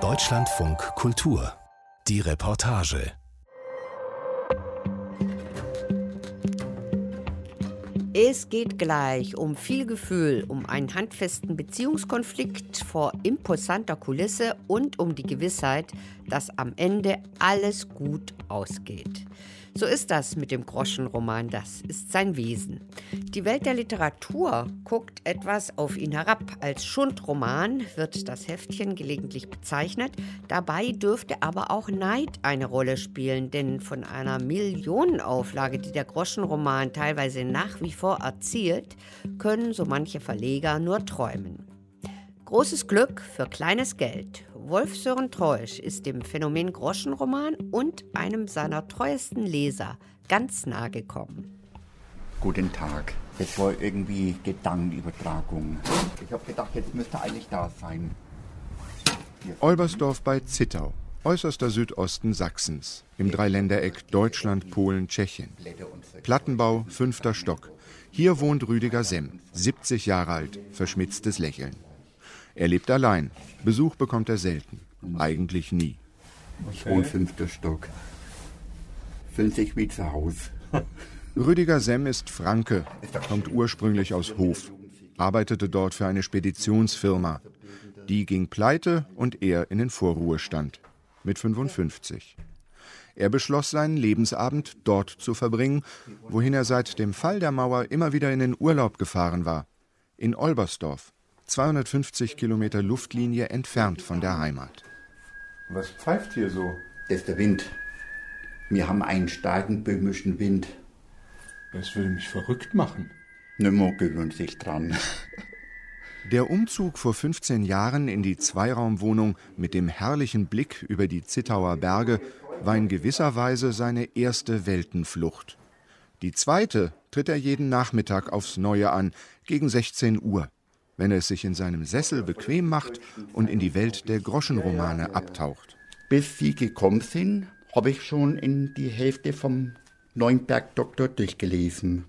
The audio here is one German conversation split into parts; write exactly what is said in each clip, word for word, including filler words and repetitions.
Deutschlandfunk Kultur. Die Reportage. Es geht gleich um viel Gefühl, um einen handfesten Beziehungskonflikt vor imposanter Kulisse und um die Gewissheit, dass am Ende alles gut ausgeht. So ist das mit dem Groschenroman, das ist sein Wesen. Die Welt der Literatur guckt etwas auf ihn herab. Als Schundroman wird das Heftchen gelegentlich bezeichnet. Dabei dürfte aber auch Neid eine Rolle spielen, denn von einer Millionenauflage, die der Groschenroman teilweise nach wie vor erzielt, können so manche Verleger nur träumen. Großes Glück für kleines Geld. Wolf-Sören Treusch ist dem Phänomen Groschenroman und einem seiner treuesten Leser ganz nahe gekommen. Guten Tag. Das war irgendwie Gedankenübertragung. Ich habe gedacht, jetzt müsste eigentlich da sein. Hier. Olbersdorf bei Zittau, äußerster Südosten Sachsens, im Dreiländereck Deutschland, Polen, Tschechien. Plattenbau, fünfter Stock. Hier wohnt Rüdiger Semm, siebzig Jahre alt, verschmitztes Lächeln. Er lebt allein. Besuch bekommt er selten. Eigentlich nie. Ich wohne fünfter Stock. Fühlt sich wie zu Hause. Rüdiger Semm ist Franke, kommt ursprünglich aus Hof, arbeitete dort für eine Speditionsfirma. Die ging pleite und er in den Vorruhestand. Mit fünfundfünfzig. Er beschloss, seinen Lebensabend dort zu verbringen, wohin er seit dem Fall der Mauer immer wieder in den Urlaub gefahren war. In Olbersdorf. zweihundertfünfzig Kilometer Luftlinie entfernt von der Heimat. Was pfeift hier so? Das ist der Wind. Wir haben einen starken böhmischen Wind. Das würde mich verrückt machen. Nimmer gewöhnt sich dran. Der Umzug vor fünfzehn Jahren in die Zweiraumwohnung mit dem herrlichen Blick über die Zittauer Berge war in gewisser Weise seine erste Weltenflucht. Die zweite tritt er jeden Nachmittag aufs Neue an, gegen sechzehn Uhr. Wenn er es sich in seinem Sessel bequem macht und in die Welt der Groschenromane abtaucht. Bis Sie gekommen sind, habe ich schon in die Hälfte vom Neuenberg-Doktor durchgelesen.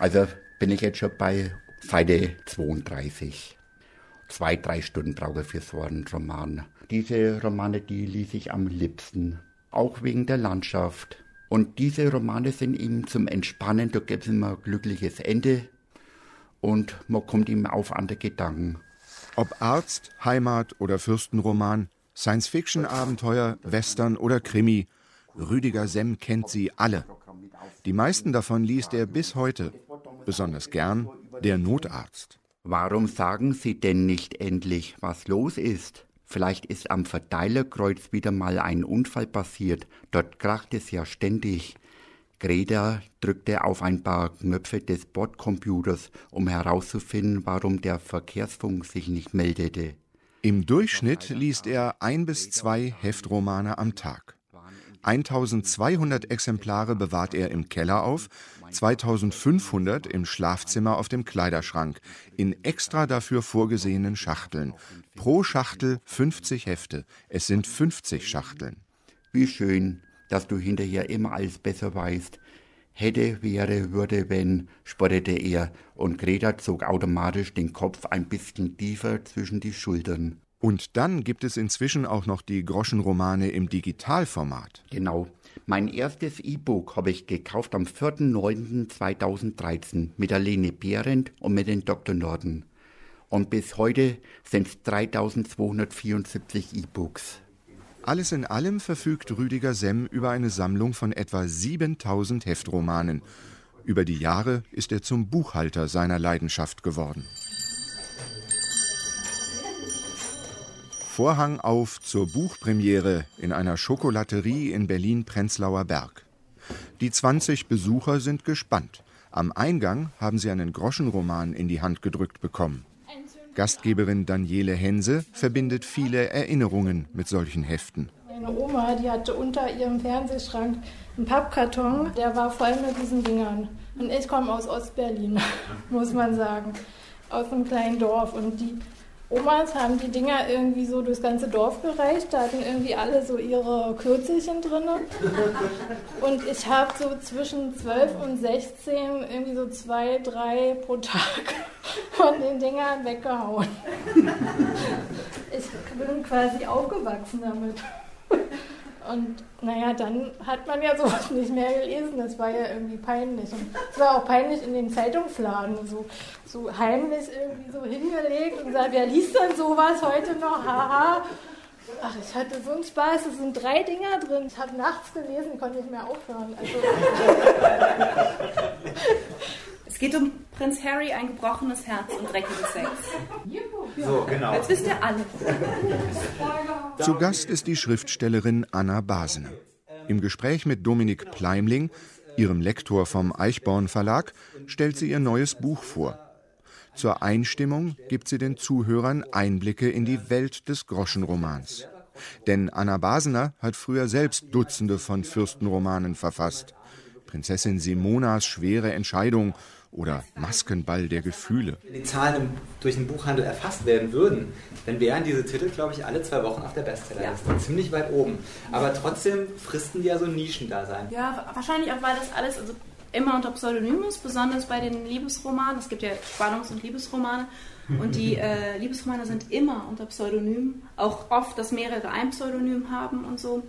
Also bin ich jetzt schon bei Seite zweiunddreißig. Zwei, drei Stunden brauche ich für so einen Roman. Diese Romane, die ließ ich am liebsten, auch wegen der Landschaft. Und diese Romane sind eben zum Entspannen, da gibt es immer ein glückliches Ende. Und man kommt ihm auf andere Gedanken. Ob Arzt, Heimat oder Fürstenroman, Science-Fiction-Abenteuer, Western oder Krimi, Rüdiger Semm kennt sie alle. Die meisten davon liest er bis heute. Besonders gern Der Notarzt. Warum sagen Sie denn nicht endlich, was los ist? Vielleicht ist am Verteilerkreuz wieder mal ein Unfall passiert. Dort kracht es ja ständig. Greta drückte auf ein paar Knöpfe des Bordcomputers, um herauszufinden, warum der Verkehrsfunk sich nicht meldete. Im Durchschnitt liest er ein bis zwei Heftromane am Tag. eintausendzweihundert Exemplare bewahrt er im Keller auf, zweitausendfünfhundert im Schlafzimmer auf dem Kleiderschrank, in extra dafür vorgesehenen Schachteln. Pro Schachtel fünfzig Hefte. Es sind fünfzig Schachteln. Wie schön, dass du hinterher immer alles besser weißt. Hätte, wäre, würde, wenn, spottete er, und Greta zog automatisch den Kopf ein bisschen tiefer zwischen die Schultern. Und dann gibt es inzwischen auch noch die Groschenromane im Digitalformat. Genau. Mein erstes E-Book habe ich gekauft am vierten neunten zweitausenddreizehn mit der Lene Behrendt und mit dem Doktor Norden. Und bis heute sind es dreitausendzweihundertvierundsiebzig E-Books. Alles in allem verfügt Rüdiger Semm über eine Sammlung von etwa siebentausend Heftromanen. Über die Jahre ist er zum Buchhalter seiner Leidenschaft geworden. Vorhang auf zur Buchpremiere in einer Schokolaterie in Berlin-Prenzlauer Berg. Die zwanzig Besucher sind gespannt. Am Eingang haben sie einen Groschenroman in die Hand gedrückt bekommen. Gastgeberin Daniele Hense verbindet viele Erinnerungen mit solchen Heften. Meine Oma, die hatte unter ihrem Fernsehschrank einen Pappkarton, der war voll mit diesen Dingern. Und ich komme aus Ostberlin, muss man sagen, aus einem kleinen Dorf. Und die Omas haben die Dinger irgendwie so durchs ganze Dorf gereicht. Da hatten irgendwie alle so ihre Kürzelchen drin. Und ich habe so zwischen zwölf und sechzehn irgendwie so zwei, drei pro Tag von den Dingern weggehauen. Ich bin quasi aufgewachsen damit. Und naja, dann hat man ja sowas nicht mehr gelesen, das war ja irgendwie peinlich. Und es war auch peinlich in den Zeitungsladen, so, so heimlich irgendwie so hingelegt und gesagt, wer liest denn sowas heute noch, haha. Ach, ich hatte so einen Spaß, es sind drei Dinger drin. Ich habe nachts gelesen, konnte nicht mehr aufhören. Also es geht um Prinz Harry, ein gebrochenes Herz und dreckiges Sex. So, genau. Jetzt wisst ihr alle. Zu Gast ist die Schriftstellerin Anna Basener. Im Gespräch mit Dominik Pleimling, ihrem Lektor vom Eichborn Verlag, stellt sie ihr neues Buch vor. Zur Einstimmung gibt sie den Zuhörern Einblicke in die Welt des Groschenromans. Denn Anna Basener hat früher selbst Dutzende von Fürstenromanen verfasst. Prinzessin Simonas schwere Entscheidung oder Maskenball der Gefühle. Wenn die Zahlen durch den Buchhandel erfasst werden würden, dann wären diese Titel, glaube ich, alle zwei Wochen auf der Bestsellerliste. Ja. Ziemlich weit oben. Aber trotzdem fristen die ja so Nischendasein. Ja, wahrscheinlich auch, weil das alles... Also immer unter Pseudonym ist, besonders bei den Liebesromanen. Es gibt ja Spannungs- und Liebesromane. Und die äh, Liebesromane sind immer unter Pseudonym. Auch oft, dass mehrere ein Pseudonym haben und so.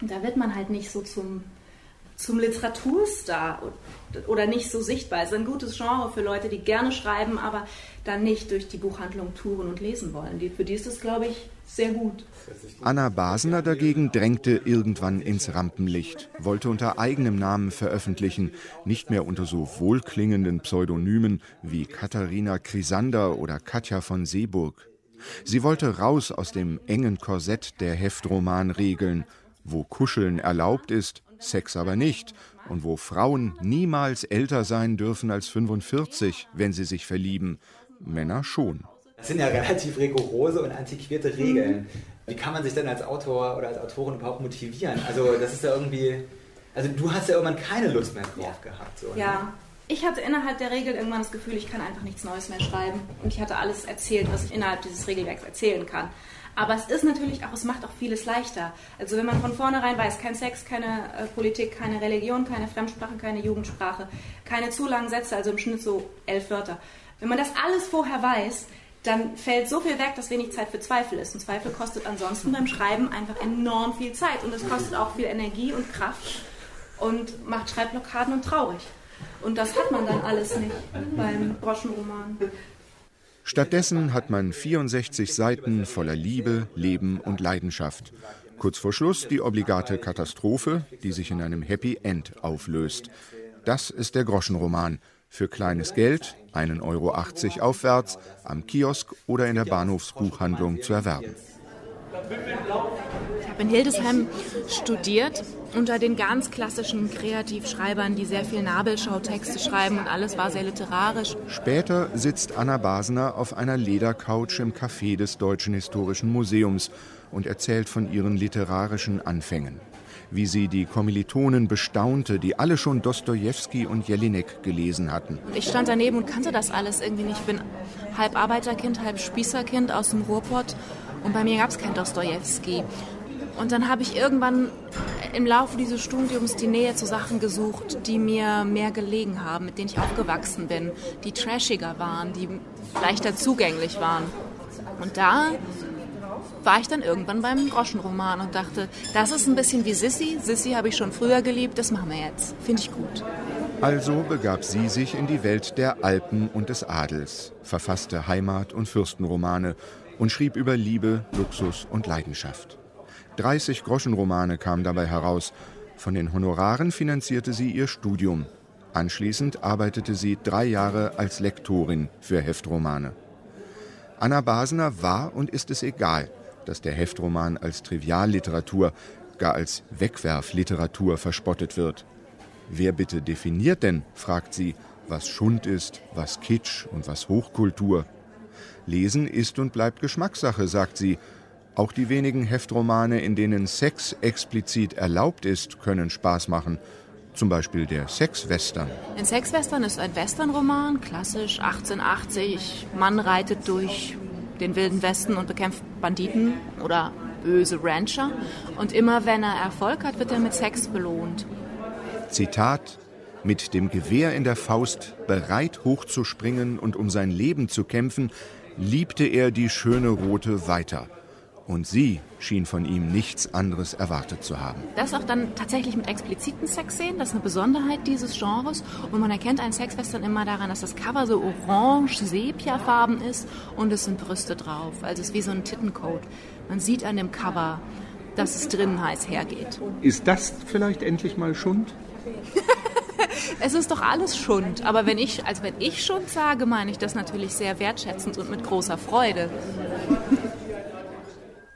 Und da wird man halt nicht so zum, zum Literaturstar oder nicht so sichtbar. Es ist ein gutes Genre für Leute, die gerne schreiben, aber dann nicht durch die Buchhandlung touren und lesen wollen. Für die ist das, glaube ich, sehr gut. Anna Basener dagegen drängte irgendwann ins Rampenlicht, wollte unter eigenem Namen veröffentlichen, nicht mehr unter so wohlklingenden Pseudonymen wie Katharina Krisander oder Katja von Seeburg. Sie wollte raus aus dem engen Korsett der Heftromanregeln, wo Kuscheln erlaubt ist, Sex aber nicht und wo Frauen niemals älter sein dürfen als fünfundvierzig, wenn sie sich verlieben, Männer schon. Das sind ja relativ rigorose und antiquierte Regeln. Wie kann man sich denn als Autor oder als Autorin überhaupt motivieren? Also das ist ja irgendwie... Also du hast ja irgendwann keine Lust mehr drauf gehabt. So, ja, ne? Ich hatte innerhalb der Regel irgendwann das Gefühl, ich kann einfach nichts Neues mehr schreiben. Und ich hatte alles erzählt, was ich innerhalb dieses Regelwerks erzählen kann. Aber es ist natürlich auch, es macht auch vieles leichter. Also wenn man von vornherein weiß, kein Sex, keine äh, Politik, keine Religion, keine Fremdsprache, keine Jugendsprache, keine zu langen Sätze, also im Schnitt so elf Wörter. Wenn man das alles vorher weiß, dann fällt so viel weg, dass wenig Zeit für Zweifel ist. Und Zweifel kostet ansonsten beim Schreiben einfach enorm viel Zeit. Und es kostet auch viel Energie und Kraft und macht Schreibblockaden und traurig. Und das hat man dann alles nicht beim Groschenroman. Stattdessen hat man vierundsechzig Seiten voller Liebe, Leben und Leidenschaft. Kurz vor Schluss die obligate Katastrophe, die sich in einem Happy End auflöst. Das ist der Groschenroman. Für kleines Geld, einen Euro achtzig aufwärts, am Kiosk oder in der Bahnhofsbuchhandlung zu erwerben. Ich habe in Hildesheim studiert, unter den ganz klassischen Kreativschreibern, die sehr viel Nabelschau-Texte schreiben und alles war sehr literarisch. Später sitzt Anna Basener auf einer Ledercouch im Café des Deutschen Historischen Museums und erzählt von ihren literarischen Anfängen. Wie sie die Kommilitonen bestaunte, die alle schon Dostojewski und Jelinek gelesen hatten. Ich stand daneben und kannte das alles irgendwie nicht. Ich bin halb Arbeiterkind, halb Spießerkind aus dem Ruhrpott und bei mir gab es keinen Dostojewski. Und dann habe ich irgendwann im Laufe dieses Studiums die Nähe zu Sachen gesucht, die mir mehr gelegen haben, mit denen ich aufgewachsen bin, die trashiger waren, die leichter zugänglich waren. Und da war ich dann irgendwann beim Groschenroman und dachte, das ist ein bisschen wie Sissi. Sissi habe ich schon früher geliebt, das machen wir jetzt. Finde ich gut. Also begab sie sich in die Welt der Alpen und des Adels, verfasste Heimat- und Fürstenromane und schrieb über Liebe, Luxus und Leidenschaft. dreißig Groschenromane kamen dabei heraus. Von den Honoraren finanzierte sie ihr Studium. Anschließend arbeitete sie drei Jahre als Lektorin für Heftromane. Anna Basener war und ist es egal, dass der Heftroman als Trivialliteratur, gar als Wegwerfliteratur verspottet wird. Wer bitte definiert denn, fragt sie, was Schund ist, was Kitsch und was Hochkultur? Lesen ist und bleibt Geschmackssache, sagt sie. Auch die wenigen Heftromane, in denen Sex explizit erlaubt ist, können Spaß machen. Zum Beispiel der Sexwestern. Ein Sexwestern ist ein Westernroman, klassisch achtzehnhundertachtzig. Mann reitet durch den wilden Westen und bekämpft Banditen oder böse Rancher. Und immer wenn er Erfolg hat, wird er mit Sex belohnt. Zitat: mit dem Gewehr in der Faust, bereit hochzuspringen und um sein Leben zu kämpfen, liebte er die schöne Rote weiter. Und sie schien von ihm nichts anderes erwartet zu haben. Das auch dann tatsächlich mit expliziten Sexszenen, das ist eine Besonderheit dieses Genres. Und man erkennt einen Sexwestern immer daran, dass das Cover so orange-sepiafarben ist und es sind Brüste drauf. Also es ist wie so ein Tittencoat. Man sieht an dem Cover, dass es drinnen heiß hergeht. Ist das vielleicht endlich mal Schund? Es ist doch alles Schund, aber wenn ich, also wenn ich Schund sage, meine ich das natürlich sehr wertschätzend und mit großer Freude.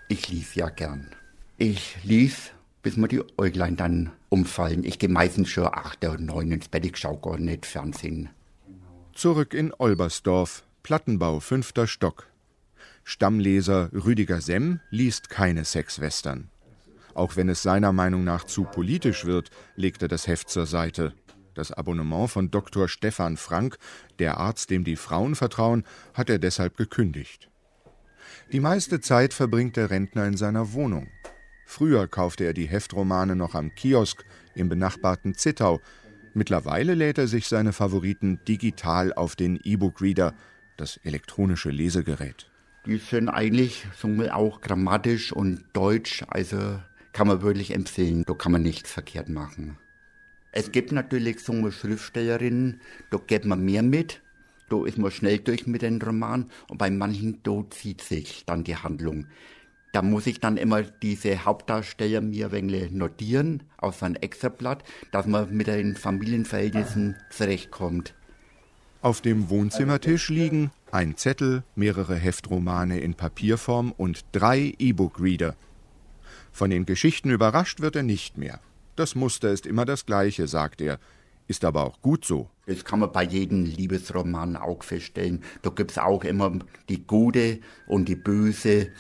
Ich lief ja gern. Ich lief, bis mir die Äuglein dann umfallen. Ich gehe meistens schon acht oder neun ins Bett, ich schau gar nicht Fernsehen. Zurück in Olbersdorf, Plattenbau, fünfter Stock. Stammleser Rüdiger Semm liest keine Sexwestern. Auch wenn es seiner Meinung nach zu politisch wird, legt er das Heft zur Seite. Das Abonnement von Doktor Stefan Frank, der Arzt, dem die Frauen vertrauen, hat er deshalb gekündigt. Die meiste Zeit verbringt der Rentner in seiner Wohnung. Früher kaufte er die Heftromane noch am Kiosk im benachbarten Zittau. Mittlerweile lädt er sich seine Favoriten digital auf den E-Book-Reader, das elektronische Lesegerät. Die sind eigentlich auch grammatisch und deutsch, also kann man wirklich empfehlen, da kann man nichts verkehrt machen. Es gibt natürlich so Schriftstellerinnen, da geht man mehr mit. Da ist man schnell durch mit dem Roman und bei manchen, da zieht sich dann die Handlung. Da muss ich dann immer diese Hauptdarsteller mir ein wenig notieren auf ein Extrablatt, dass man mit den Familienverhältnissen zurechtkommt. Auf dem Wohnzimmertisch liegen ein Zettel, mehrere Heftromane in Papierform und drei E-Book-Reader. Von den Geschichten überrascht wird er nicht mehr. Das Muster ist immer das gleiche, sagt er. Ist aber auch gut so. Das kann man bei jedem Liebesroman auch feststellen. Da gibt es auch immer die gute und die böse,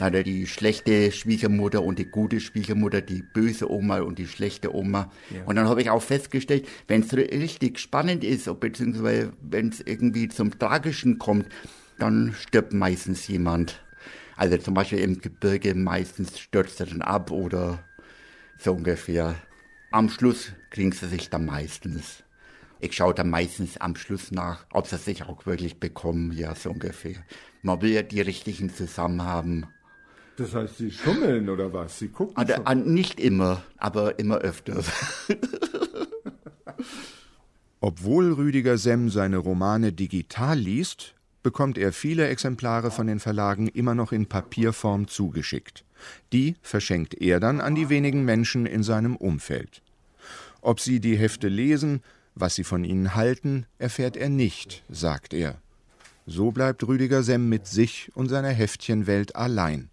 also die schlechte Schwiegermutter und die gute Schwiegermutter, die böse Oma und die schlechte Oma. Ja. Und dann habe ich auch festgestellt, wenn es richtig spannend ist, beziehungsweise wenn es irgendwie zum Tragischen kommt, dann stirbt meistens jemand. Also zum Beispiel im Gebirge, meistens stürzt er dann ab oder so ungefähr. Am Schluss kriegen sie sich dann meistens. Ich schaue dann meistens am Schluss nach, ob sie sich auch wirklich bekommen, ja, so ungefähr. Man will ja die richtigen zusammen haben. Das heißt, sie schummeln oder was? Sie gucken also, schon? Nicht immer, aber immer öfters. Obwohl Rüdiger Semm seine Romane digital liest, bekommt er viele Exemplare von den Verlagen immer noch in Papierform zugeschickt. Die verschenkt er dann an die wenigen Menschen in seinem Umfeld. Ob sie die Hefte lesen, was sie von ihnen halten, erfährt er nicht, sagt er. So bleibt Rüdiger Semm mit sich und seiner Heftchenwelt allein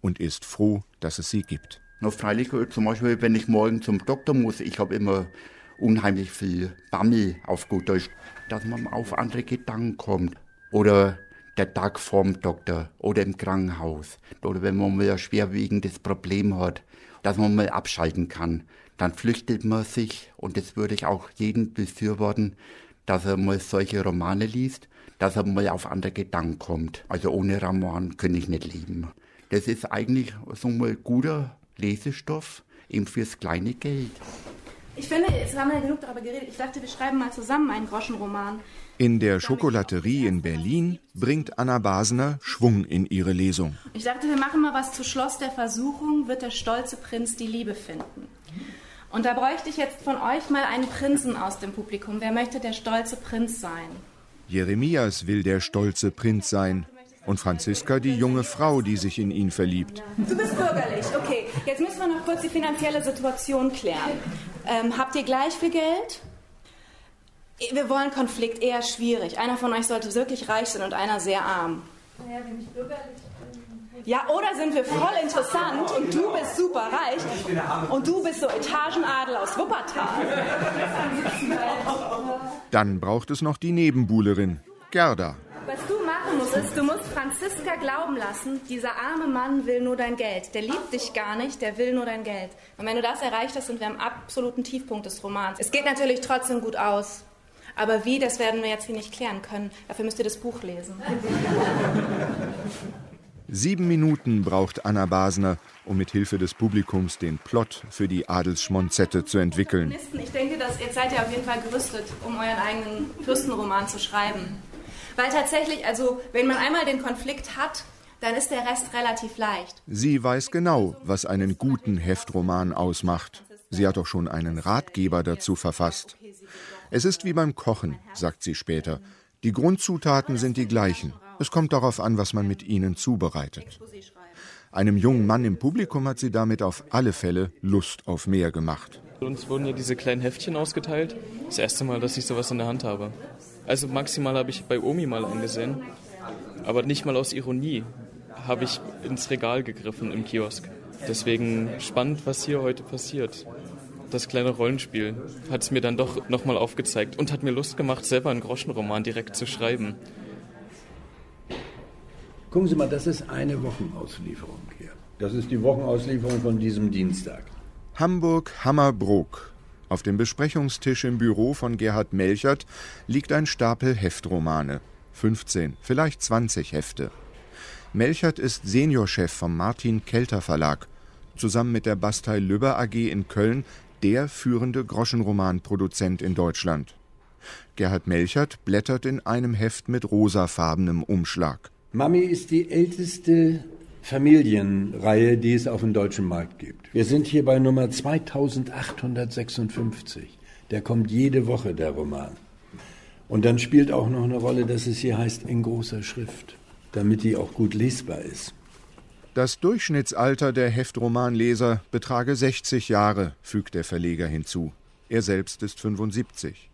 und ist froh, dass es sie gibt. Na, freilich, zum Beispiel, wenn ich morgen zum Doktor muss, ich habe immer unheimlich viel Bammel auf gut Deutsch, dass man auf andere Gedanken kommt. Oder der Tag vorm Doktor oder im Krankenhaus oder wenn man mal ein schwerwiegendes Problem hat, dass man mal abschalten kann, dann flüchtet man sich und das würde ich auch jedem befürworten, dass er mal solche Romane liest, dass er mal auf andere Gedanken kommt. Also ohne Roman könnte ich nicht leben. Das ist eigentlich so mal guter Lesestoff, eben fürs kleine Geld. Ich finde, jetzt haben wir genug darüber geredet. Ich dachte, wir schreiben mal zusammen einen Groschenroman. In der Schokolaterie in Berlin bringt Anna Basener Schwung in ihre Lesung. Ich dachte, wir machen mal was zu Schloss der Versuchung, wird der stolze Prinz die Liebe finden. Und da bräuchte ich jetzt von euch mal einen Prinzen aus dem Publikum. Wer möchte der stolze Prinz sein? Jeremias will der stolze Prinz sein. Und Franziska, die junge Frau, die sich in ihn verliebt. Du bist bürgerlich, okay. Jetzt müssen wir noch kurz die finanzielle Situation klären. Ähm, habt ihr gleich viel Geld? Wir wollen Konflikt, eher schwierig. Einer von euch sollte wirklich reich sein und einer sehr arm. Naja, wenn ich bürgerlich bin. Ja, oder sind wir voll interessant und du bist super reich und du bist so Etagenadel aus Wuppertal. Dann braucht es noch die Nebenbuhlerin, Gerda. Was du machen musst, ist, du musst Franziska glauben lassen, dieser arme Mann will nur dein Geld. Der liebt dich gar nicht, der will nur dein Geld. Und wenn du das erreicht hast, sind wir am absoluten Tiefpunkt des Romans. Es geht natürlich trotzdem gut aus. Aber wie, das werden wir jetzt hier nicht klären können. Dafür müsst ihr das Buch lesen. Sieben Minuten braucht Anna Basener, um mit Hilfe des Publikums den Plot für die Adelsschmonzette zu entwickeln. Ich denke, dass jetzt seid ihr auf jeden Fall gerüstet, um euren eigenen Fürstenroman zu schreiben. Weil tatsächlich, also wenn man einmal den Konflikt hat, dann ist der Rest relativ leicht. Sie weiß genau, was einen guten Heftroman ausmacht. Sie hat auch schon einen Ratgeber dazu verfasst. Es ist wie beim Kochen, sagt sie später. Die Grundzutaten sind die gleichen. Es kommt darauf an, was man mit ihnen zubereitet. Einem jungen Mann im Publikum hat sie damit auf alle Fälle Lust auf mehr gemacht. Uns wurden ja diese kleinen Heftchen ausgeteilt. Das erste Mal, dass ich sowas in der Hand habe. Also maximal habe ich bei Omi mal eingesehen. Aber nicht mal aus Ironie habe ich ins Regal gegriffen im Kiosk. Deswegen spannend, was hier heute passiert. Das kleine Rollenspiel hat es mir dann doch nochmal aufgezeigt und hat mir Lust gemacht, selber einen Groschenroman direkt zu schreiben. Gucken Sie mal, das ist eine Wochenauslieferung hier. Das ist die Wochenauslieferung von diesem Dienstag. Hamburg-Hammerbrook. Auf dem Besprechungstisch im Büro von Gerhard Melchert liegt ein Stapel Heftromane. fünfzehn, vielleicht zwanzig Hefte. Melchert ist Seniorchef vom Martin-Kelter-Verlag. Zusammen mit der Bastei-Lübbe A G in Köln der führende Groschenromanproduzent in Deutschland. Gerhard Melchert blättert in einem Heft mit rosafarbenem Umschlag. Mami ist die älteste Familienreihe, die es auf dem deutschen Markt gibt. Wir sind hier bei Nummer zweitausendachthundertsechsundfünfzig. Der kommt jede Woche, der Roman. Und dann spielt auch noch eine Rolle, dass es hier heißt in großer Schrift, damit die auch gut lesbar ist. Das Durchschnittsalter der Heftromanleser betrage sechzig Jahre, fügt der Verleger hinzu. Er selbst ist fünfundsiebzig.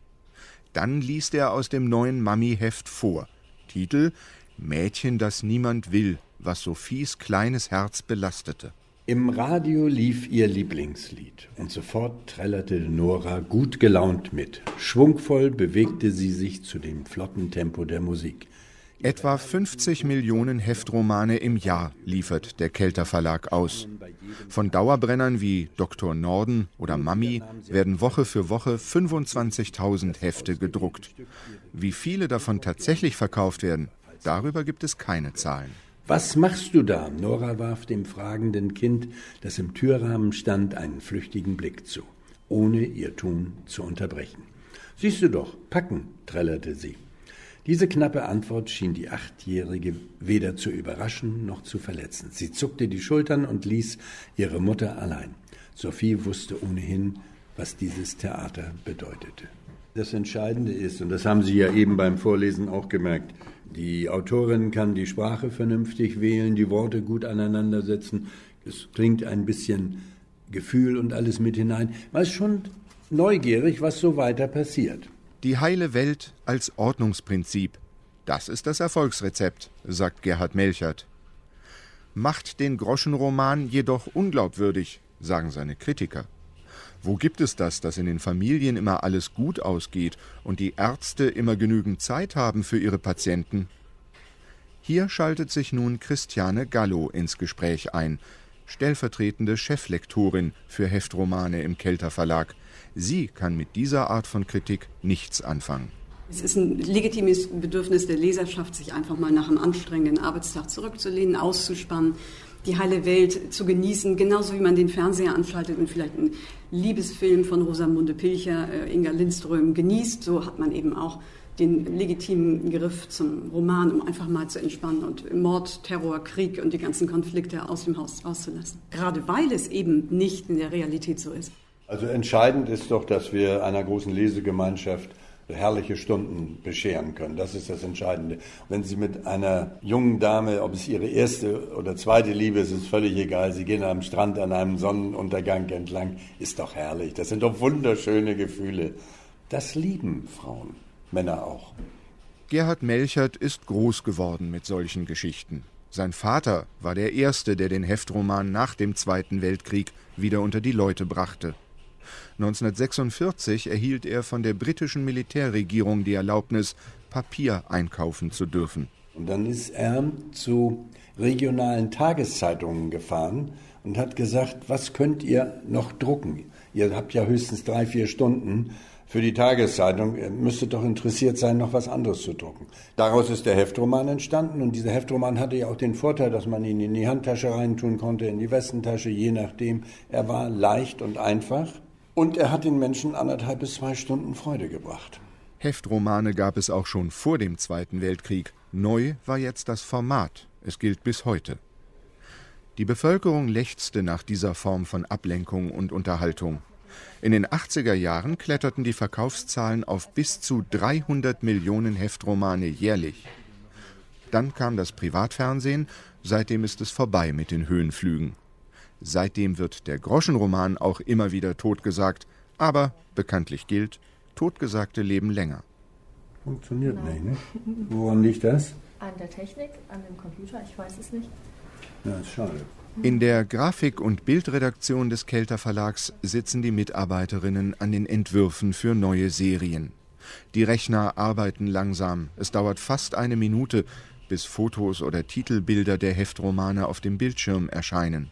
Dann liest er aus dem neuen Mami-Heft vor. Titel: Mädchen, das niemand will, was Sophies kleines Herz belastete. Im Radio lief ihr Lieblingslied und sofort trällerte Nora gut gelaunt mit. Schwungvoll bewegte sie sich zu dem flotten Tempo der Musik. Etwa fünfzig Millionen Heftromane im Jahr liefert der Kelter Verlag aus. Von Dauerbrennern wie Doktor Norden oder Mami werden Woche für Woche fünfundzwanzigtausend Hefte gedruckt. Wie viele davon tatsächlich verkauft werden, darüber gibt es keine Zahlen. Was machst du da? Nora warf dem fragenden Kind, das im Türrahmen stand, einen flüchtigen Blick zu, ohne ihr Tun zu unterbrechen. Siehst du doch, packen, trällerte sie. Diese knappe Antwort schien die Achtjährige weder zu überraschen noch zu verletzen. Sie zuckte die Schultern und ließ ihre Mutter allein. Sophie wusste ohnehin, was dieses Theater bedeutete. Das Entscheidende ist, und das haben Sie ja eben beim Vorlesen auch gemerkt, die Autorin kann die Sprache vernünftig wählen, die Worte gut aneinandersetzen. Es klingt ein bisschen Gefühl und alles mit hinein. Man ist schon neugierig, was so weiter passiert. Die heile Welt als Ordnungsprinzip, das ist das Erfolgsrezept, sagt Gerhard Melchert. Macht den Groschenroman jedoch unglaubwürdig, sagen seine Kritiker. Wo gibt es das, dass in den Familien immer alles gut ausgeht und die Ärzte immer genügend Zeit haben für ihre Patienten? Hier schaltet sich nun Christiane Gallo ins Gespräch ein, stellvertretende Cheflektorin für Heftromane im Kelter Verlag. Sie kann mit dieser Art von Kritik nichts anfangen. Es ist ein legitimes Bedürfnis der Leserschaft, sich einfach mal nach einem anstrengenden Arbeitstag zurückzulehnen, auszuspannen, die heile Welt zu genießen, genauso wie man den Fernseher anschaltet und vielleicht einen Liebesfilm von Rosamunde Pilcher, äh, Inga Lindström genießt. So hat man eben auch den legitimen Griff zum Roman, um einfach mal zu entspannen und Mord, Terror, Krieg und die ganzen Konflikte aus dem Haus auszulassen. Gerade weil es eben nicht in der Realität so ist. Also entscheidend ist doch, dass wir einer großen Lesegemeinschaft herrliche Stunden bescheren können. Das ist das Entscheidende. Wenn Sie mit einer jungen Dame, ob es ihre erste oder zweite Liebe ist, ist völlig egal. Sie gehen am Strand an einem Sonnenuntergang entlang. Ist doch herrlich. Das sind doch wunderschöne Gefühle. Das lieben Frauen, Männer auch. Gerhard Melchert ist groß geworden mit solchen Geschichten. Sein Vater war der Erste, der den Heftroman nach dem Zweiten Weltkrieg wieder unter die Leute brachte. neunzehnhundertsechsundvierzig erhielt er von der britischen Militärregierung die Erlaubnis, Papier einkaufen zu dürfen. Und dann ist er zu regionalen Tageszeitungen gefahren und hat gesagt, was könnt ihr noch drucken? Ihr habt ja höchstens drei, vier Stunden. für die Tageszeitung, müsste doch interessiert sein, noch was anderes zu drucken. Daraus ist der Heftroman entstanden und dieser Heftroman hatte ja auch den Vorteil, dass man ihn in die Handtasche reintun konnte, in die Westentasche, je nachdem. Er war leicht und einfach und er hat den Menschen anderthalb bis zwei Stunden Freude gebracht. Heftromane gab es auch schon vor dem Zweiten Weltkrieg. Neu war jetzt das Format. Es gilt bis heute. Die Bevölkerung lechzte nach dieser Form von Ablenkung und Unterhaltung. In den achtziger Jahren kletterten die Verkaufszahlen auf bis zu dreihundert Millionen Heftromane jährlich. Dann kam das Privatfernsehen, seitdem ist es vorbei mit den Höhenflügen. Seitdem wird der Groschenroman auch immer wieder totgesagt, aber bekanntlich gilt, Totgesagte leben länger. Funktioniert Nein. nicht, ne? Woran liegt das? An der Technik, an dem Computer, ich weiß es nicht. Ja, ist schade. In der Grafik- und Bildredaktion des Kelter Verlags sitzen die Mitarbeiterinnen an den Entwürfen für neue Serien. Die Rechner arbeiten langsam. Es dauert fast eine Minute, bis Fotos oder Titelbilder der Heftromane auf dem Bildschirm erscheinen.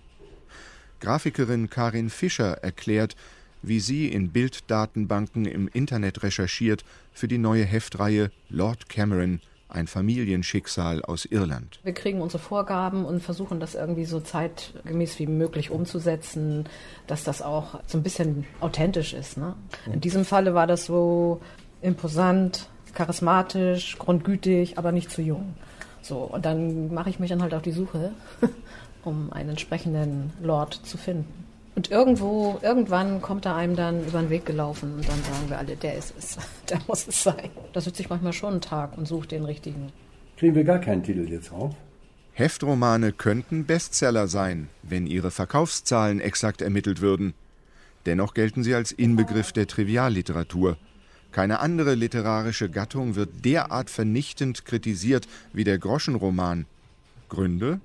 Grafikerin Karin Fischer erklärt, wie sie in Bilddatenbanken im Internet recherchiert für die neue Heftreihe Lord Cameron – Ein Familienschicksal aus Irland. Wir kriegen unsere Vorgaben und versuchen das irgendwie so zeitgemäß wie möglich umzusetzen, dass das auch so ein bisschen authentisch ist, ne? In diesem Falle war das so imposant, charismatisch, grundgütig, aber nicht zu jung. So, und dann mache ich mich dann halt auf die Suche, um einen entsprechenden Lord zu finden. Und irgendwo, irgendwann kommt er einem dann über den Weg gelaufen und dann sagen wir alle, der ist es, der muss es sein. Da sitze ich manchmal schon einen Tag und suche den richtigen. Kriegen wir gar keinen Titel jetzt auf? Heftromane könnten Bestseller sein, wenn ihre Verkaufszahlen exakt ermittelt würden. Dennoch gelten sie als Inbegriff der Trivialliteratur. Keine andere literarische Gattung wird derart vernichtend kritisiert wie der Groschenroman. Gründe?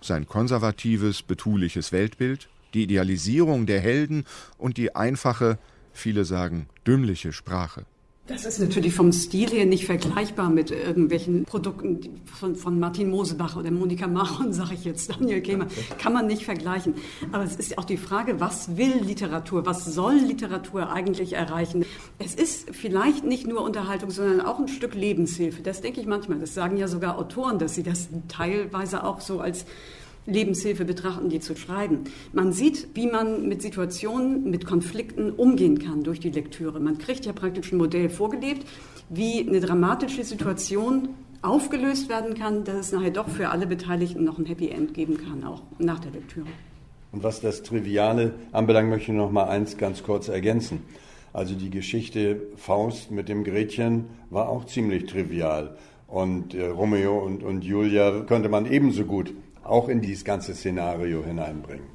Sein konservatives, betuliches Weltbild? Die Idealisierung der Helden und die einfache, viele sagen, dümmliche Sprache. Das ist natürlich vom Stil her nicht vergleichbar mit irgendwelchen Produkten von, von Martin Mosebach oder Monika Maron, sage ich jetzt, Daniel Kehmer. Kann man nicht vergleichen. Aber es ist auch die Frage, was will Literatur, was soll Literatur eigentlich erreichen? Es ist vielleicht nicht nur Unterhaltung, sondern auch ein Stück Lebenshilfe. Das denke ich manchmal. Das sagen ja sogar Autoren, dass sie das teilweise auch so als Lebenshilfe betrachten, die zu schreiben. Man sieht, wie man mit Situationen, mit Konflikten umgehen kann durch die Lektüre. Man kriegt ja praktisch ein Modell vorgelebt, wie eine dramatische Situation aufgelöst werden kann, dass es nachher doch für alle Beteiligten noch ein Happy End geben kann, auch nach der Lektüre. Und was das Triviale anbelangt, möchte ich noch mal eins ganz kurz ergänzen. Also die Geschichte Faust mit dem Gretchen war auch ziemlich trivial. Und äh, Romeo und, und Julia könnte man ebenso gut auch in dieses ganze Szenario hineinbringen.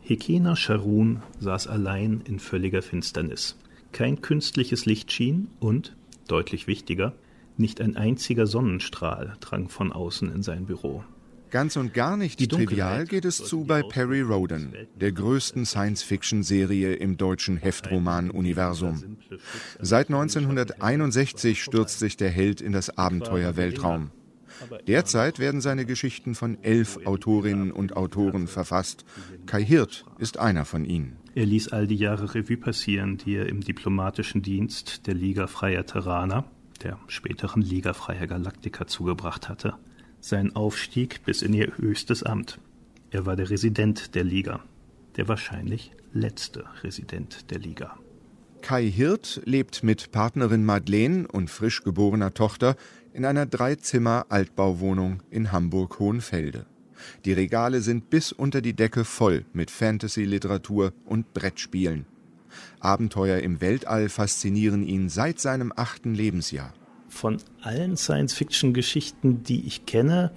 Hekena Scharun saß allein in völliger Finsternis. Kein künstliches Licht schien und, deutlich wichtiger, nicht ein einziger Sonnenstrahl drang von außen in sein Büro. Ganz und gar nicht die trivial geht es zu bei Perry Rhodan, der größten Science-Fiction-Serie im deutschen Heftroman-Universum. Seit neunzehnhunderteinundsechzig stürzt sich der Held in das Abenteuer-Weltraum. Derzeit werden seine Geschichten von elf Autorinnen und Autoren verfasst. Kai Hirt ist einer von ihnen. Er ließ all die Jahre Revue passieren, die er im diplomatischen Dienst der Liga Freier Terraner, der späteren Liga Freier Galaktiker, zugebracht hatte. Sein Aufstieg bis in ihr höchstes Amt. Er war der Resident der Liga, der wahrscheinlich letzte Resident der Liga. Kai Hirt lebt mit Partnerin Madeleine und frisch geborener Tochter in einer Dreizimmer-Altbauwohnung in Hamburg-Hohenfelde. Die Regale sind bis unter die Decke voll mit Fantasy-Literatur und Brettspielen. Abenteuer im Weltall faszinieren ihn seit seinem achten Lebensjahr. Von allen Science-Fiction-Geschichten, die ich kenne,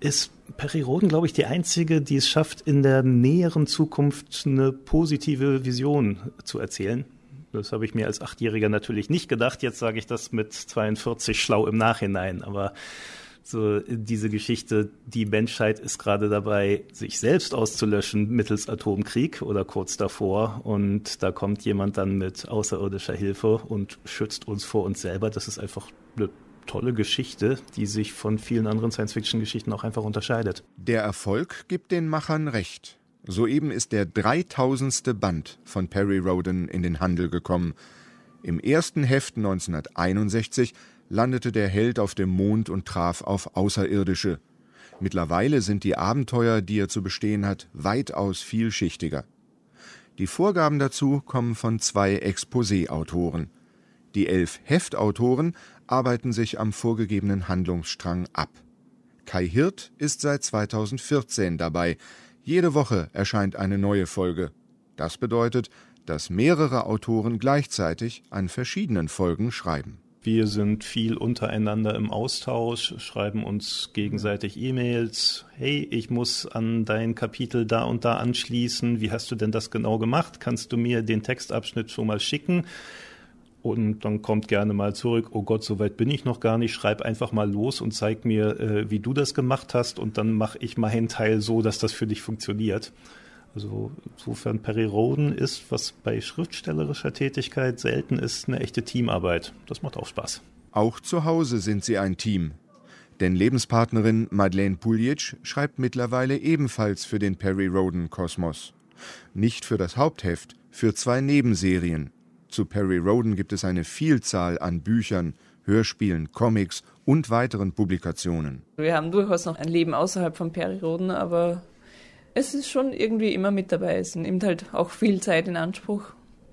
ist Perry Rhodan, glaube ich, die einzige, die es schafft, in der näheren Zukunft eine positive Vision zu erzählen. Das habe ich mir als Achtjähriger natürlich nicht gedacht. Jetzt sage ich das mit zweiundvierzig schlau im Nachhinein. Aber so diese Geschichte, die Menschheit ist gerade dabei, sich selbst auszulöschen mittels Atomkrieg oder kurz davor. Und da kommt jemand dann mit außerirdischer Hilfe und schützt uns vor uns selber. Das ist einfach eine tolle Geschichte, die sich von vielen anderen Science-Fiction-Geschichten auch einfach unterscheidet. Der Erfolg gibt den Machern recht. Soeben ist der dreitausendste Band von Perry Rhodan in den Handel gekommen. Im ersten Heft neunzehnhunderteinundsechzig landete der Held auf dem Mond und traf auf Außerirdische. Mittlerweile sind die Abenteuer, die er zu bestehen hat, weitaus vielschichtiger. Die Vorgaben dazu kommen von zwei Exposé-Autoren. Die elf Heftautoren arbeiten sich am vorgegebenen Handlungsstrang ab. Kai Hirt ist seit zweitausendvierzehn dabei. Jede Woche erscheint eine neue Folge. Das bedeutet, dass mehrere Autoren gleichzeitig an verschiedenen Folgen schreiben. Wir sind viel untereinander im Austausch, schreiben uns gegenseitig E-Mails. Hey, ich muss an dein Kapitel da und da anschließen. Wie hast du denn das genau gemacht? Kannst du mir den Textabschnitt schon mal schicken? Und dann kommt gerne mal zurück, oh Gott, so weit bin ich noch gar nicht. Schreib einfach mal los und zeig mir, wie du das gemacht hast. Und dann mache ich meinen Teil so, dass das für dich funktioniert. Also insofern Perry Rhodan ist, was bei schriftstellerischer Tätigkeit selten ist, eine echte Teamarbeit. Das macht auch Spaß. Auch zu Hause sind sie ein Team. Denn Lebenspartnerin Madeleine schreibt mittlerweile ebenfalls für den Perry Rhodan-Kosmos. Nicht für das Hauptheft, für zwei Nebenserien. Zu Perry Rhodan gibt es eine Vielzahl an Büchern, Hörspielen, Comics und weiteren Publikationen. Wir haben durchaus noch ein Leben außerhalb von Perry Rhodan, aber... Es ist schon irgendwie immer mit dabei. Es nimmt halt auch viel Zeit in Anspruch.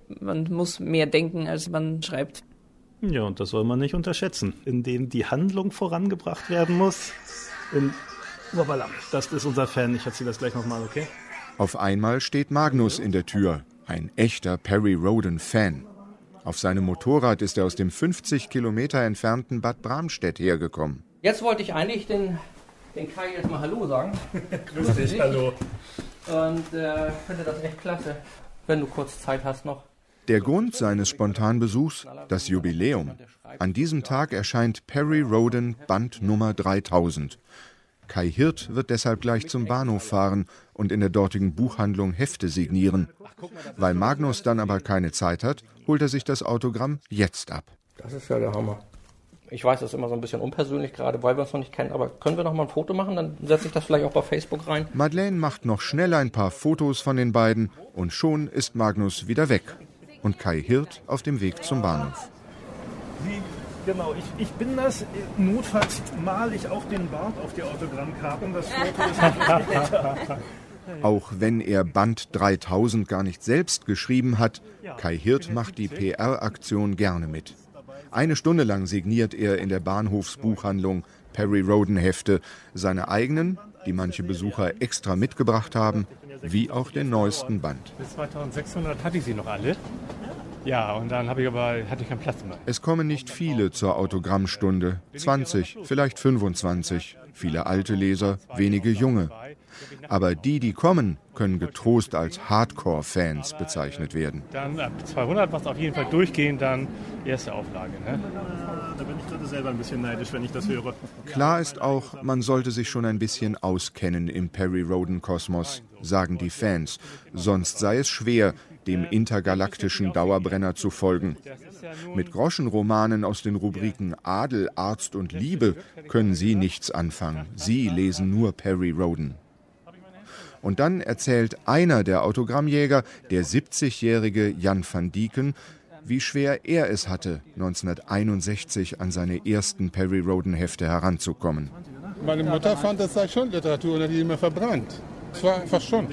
Man muss mehr denken, als man schreibt. Ja, und das soll man nicht unterschätzen. Indem die Handlung vorangebracht werden muss. In... Das ist unser Fan. Ich erzähle das gleich nochmal, okay? Auf einmal steht Magnus in der Tür. Ein echter Perry Rhodan-Fan. Auf seinem Motorrad ist er aus dem fünfzig Kilometer entfernten Bad Bramstedt hergekommen. Jetzt wollte ich eigentlich den... Den Kai jetzt mal Hallo sagen. Grüß, Grüß dich, dich, hallo. Und äh, ich finde das echt klasse, wenn du kurz Zeit hast noch. Der Grund seines spontanen Besuchs, das Jubiläum. An diesem Tag erscheint Perry Rhodan Band Nummer dreitausend. Kai Hirt wird deshalb gleich zum Bahnhof fahren und in der dortigen Buchhandlung Hefte signieren. Weil Magnus dann aber keine Zeit hat, holt er sich das Autogramm jetzt ab. Das ist ja der Hammer. Ich weiß, das ist immer so ein bisschen unpersönlich, gerade weil wir uns noch nicht kennen, aber können wir noch mal ein Foto machen? Dann setze ich das vielleicht auch bei Facebook rein. Madeleine macht noch schnell ein paar Fotos von den beiden und schon ist Magnus wieder weg und Kai Hirt auf dem Weg zum Bahnhof. Sie, genau, ich, ich bin das. Notfalls male ich auch den Bart auf die Autogrammkarten. Das Foto ist nicht Auch wenn er Band dreitausend gar nicht selbst geschrieben hat, Kai Hirt macht die P R-Aktion gerne mit. Eine Stunde lang signiert er in der Bahnhofsbuchhandlung Perry Rhodan-Hefte, seine eigenen, die manche Besucher extra mitgebracht haben, wie auch den neuesten Band. Bis zweitausendsechshundert hatte ich sie noch alle. Ja, und dann habe ich aber hatte ich keinen Platz mehr. Es kommen nicht viele zur Autogrammstunde, zwanzig, vielleicht fünfundzwanzig, viele alte Leser, wenige junge. Aber die, die kommen, können getrost als Hardcore-Fans bezeichnet werden. Dann ab zweihundert war es auf jeden Fall durchgehend, dann erste Auflage. Ne? Da bin ich gerade selber ein bisschen neidisch, wenn ich das höre. Klar ist auch, man sollte sich schon ein bisschen auskennen im Perry Rhodan-Kosmos, sagen die Fans. Sonst sei es schwer, dem intergalaktischen Dauerbrenner zu folgen. Mit Groschenromanen aus den Rubriken Adel, Arzt und Liebe können sie nichts anfangen. Sie lesen nur Perry Rhodan. Und dann erzählt einer der Autogrammjäger, der siebzigjährige Jan van Dieken, wie schwer er es hatte, neunzehnhunderteinundsechzig an seine ersten Perry Rhodan-Hefte heranzukommen. Meine Mutter fand, das sei schon Literatur und hat die immer verbrannt. Das war einfach schon.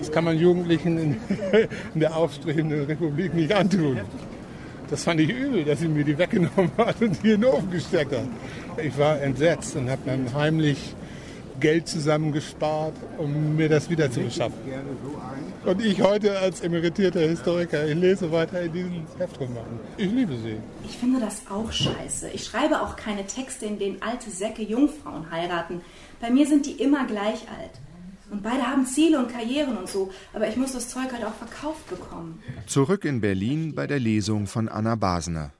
Das kann man Jugendlichen in, in der aufstrebenden Republik nicht antun. Das fand ich übel, dass sie mir die weggenommen hat und die in den Ofen gesteckt hat. Ich war entsetzt und habe dann heimlich Geld zusammengespart, um mir das wieder zu beschaffen. Und ich heute als emeritierter Historiker, ich lese weiter in diesem Heft rum. Ich liebe sie. Ich finde das auch scheiße. Ich schreibe auch keine Texte, in denen alte Säcke Jungfrauen heiraten. Bei mir sind die immer gleich alt. Und beide haben Ziele und Karrieren und so. Aber ich muss das Zeug halt auch verkauft bekommen. Zurück in Berlin bei der Lesung von Anna Basener.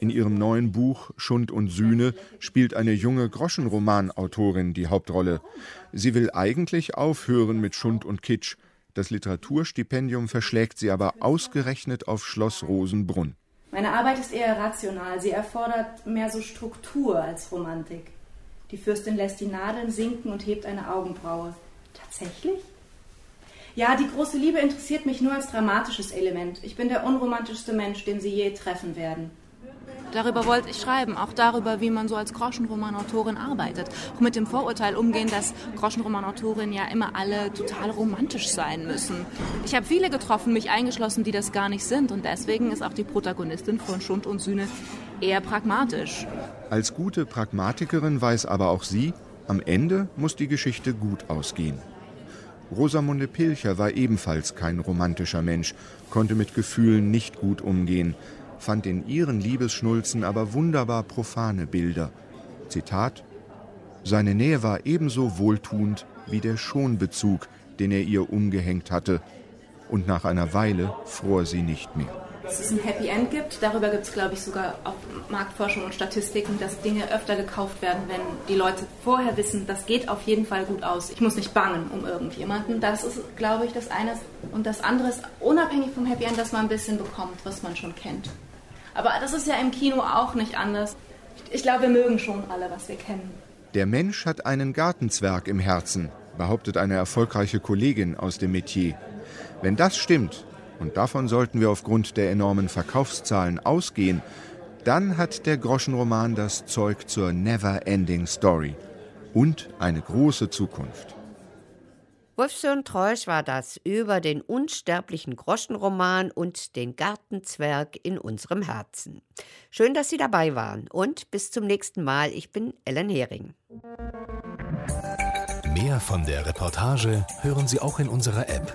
In ihrem neuen Buch Schund und Sühne spielt eine junge Groschenromanautorin die Hauptrolle. Sie will eigentlich aufhören mit Schund und Kitsch. Das Literaturstipendium verschlägt sie aber ausgerechnet auf Schloss Rosenbrunn. Meine Arbeit ist eher rational. Sie erfordert mehr so Struktur als Romantik. Die Fürstin lässt die Nadeln sinken und hebt eine Augenbraue. Tatsächlich? Ja, die große Liebe interessiert mich nur als dramatisches Element. Ich bin der unromantischste Mensch, den Sie je treffen werden. Darüber wollte ich schreiben, auch darüber, wie man so als Groschenromanautorin arbeitet. Auch mit dem Vorurteil umgehen, dass Groschenromanautorinnen ja immer alle total romantisch sein müssen. Ich habe viele getroffen, mich eingeschlossen, die das gar nicht sind. Und deswegen ist auch die Protagonistin von Schund und Sühne eher pragmatisch. Als gute Pragmatikerin weiß aber auch sie, am Ende muss die Geschichte gut ausgehen. Rosamunde Pilcher war ebenfalls kein romantischer Mensch, konnte mit Gefühlen nicht gut umgehen, fand in ihren Liebesschnulzen aber wunderbar profane Bilder. Zitat: Seine Nähe war ebenso wohltuend wie der Schonbezug, den er ihr umgehängt hatte. Und nach einer Weile fror sie nicht mehr. Dass es ein Happy End gibt, darüber gibt es, glaube ich, sogar auch Marktforschung und Statistiken, dass Dinge öfter gekauft werden, wenn die Leute vorher wissen, das geht auf jeden Fall gut aus. Ich muss nicht bangen um irgendjemanden. Das ist, glaube ich, das eine. Und das andere ist, unabhängig vom Happy End, dass man ein bisschen bekommt, was man schon kennt. Aber das ist ja im Kino auch nicht anders. Ich glaube, wir mögen schon alle, was wir kennen. Der Mensch hat einen Gartenzwerg im Herzen, behauptet eine erfolgreiche Kollegin aus dem Metier. Wenn das stimmt, und davon sollten wir aufgrund der enormen Verkaufszahlen ausgehen, dann hat der Groschenroman das Zeug zur Never-Ending Story und eine große Zukunft. Wolf-Sören Treusch war das über den unsterblichen Groschenroman und den Gartenzwerg in unserem Herzen. Schön, dass Sie dabei waren und bis zum nächsten Mal. Ich bin Ellen Hering. Mehr von der Reportage hören Sie auch in unserer App,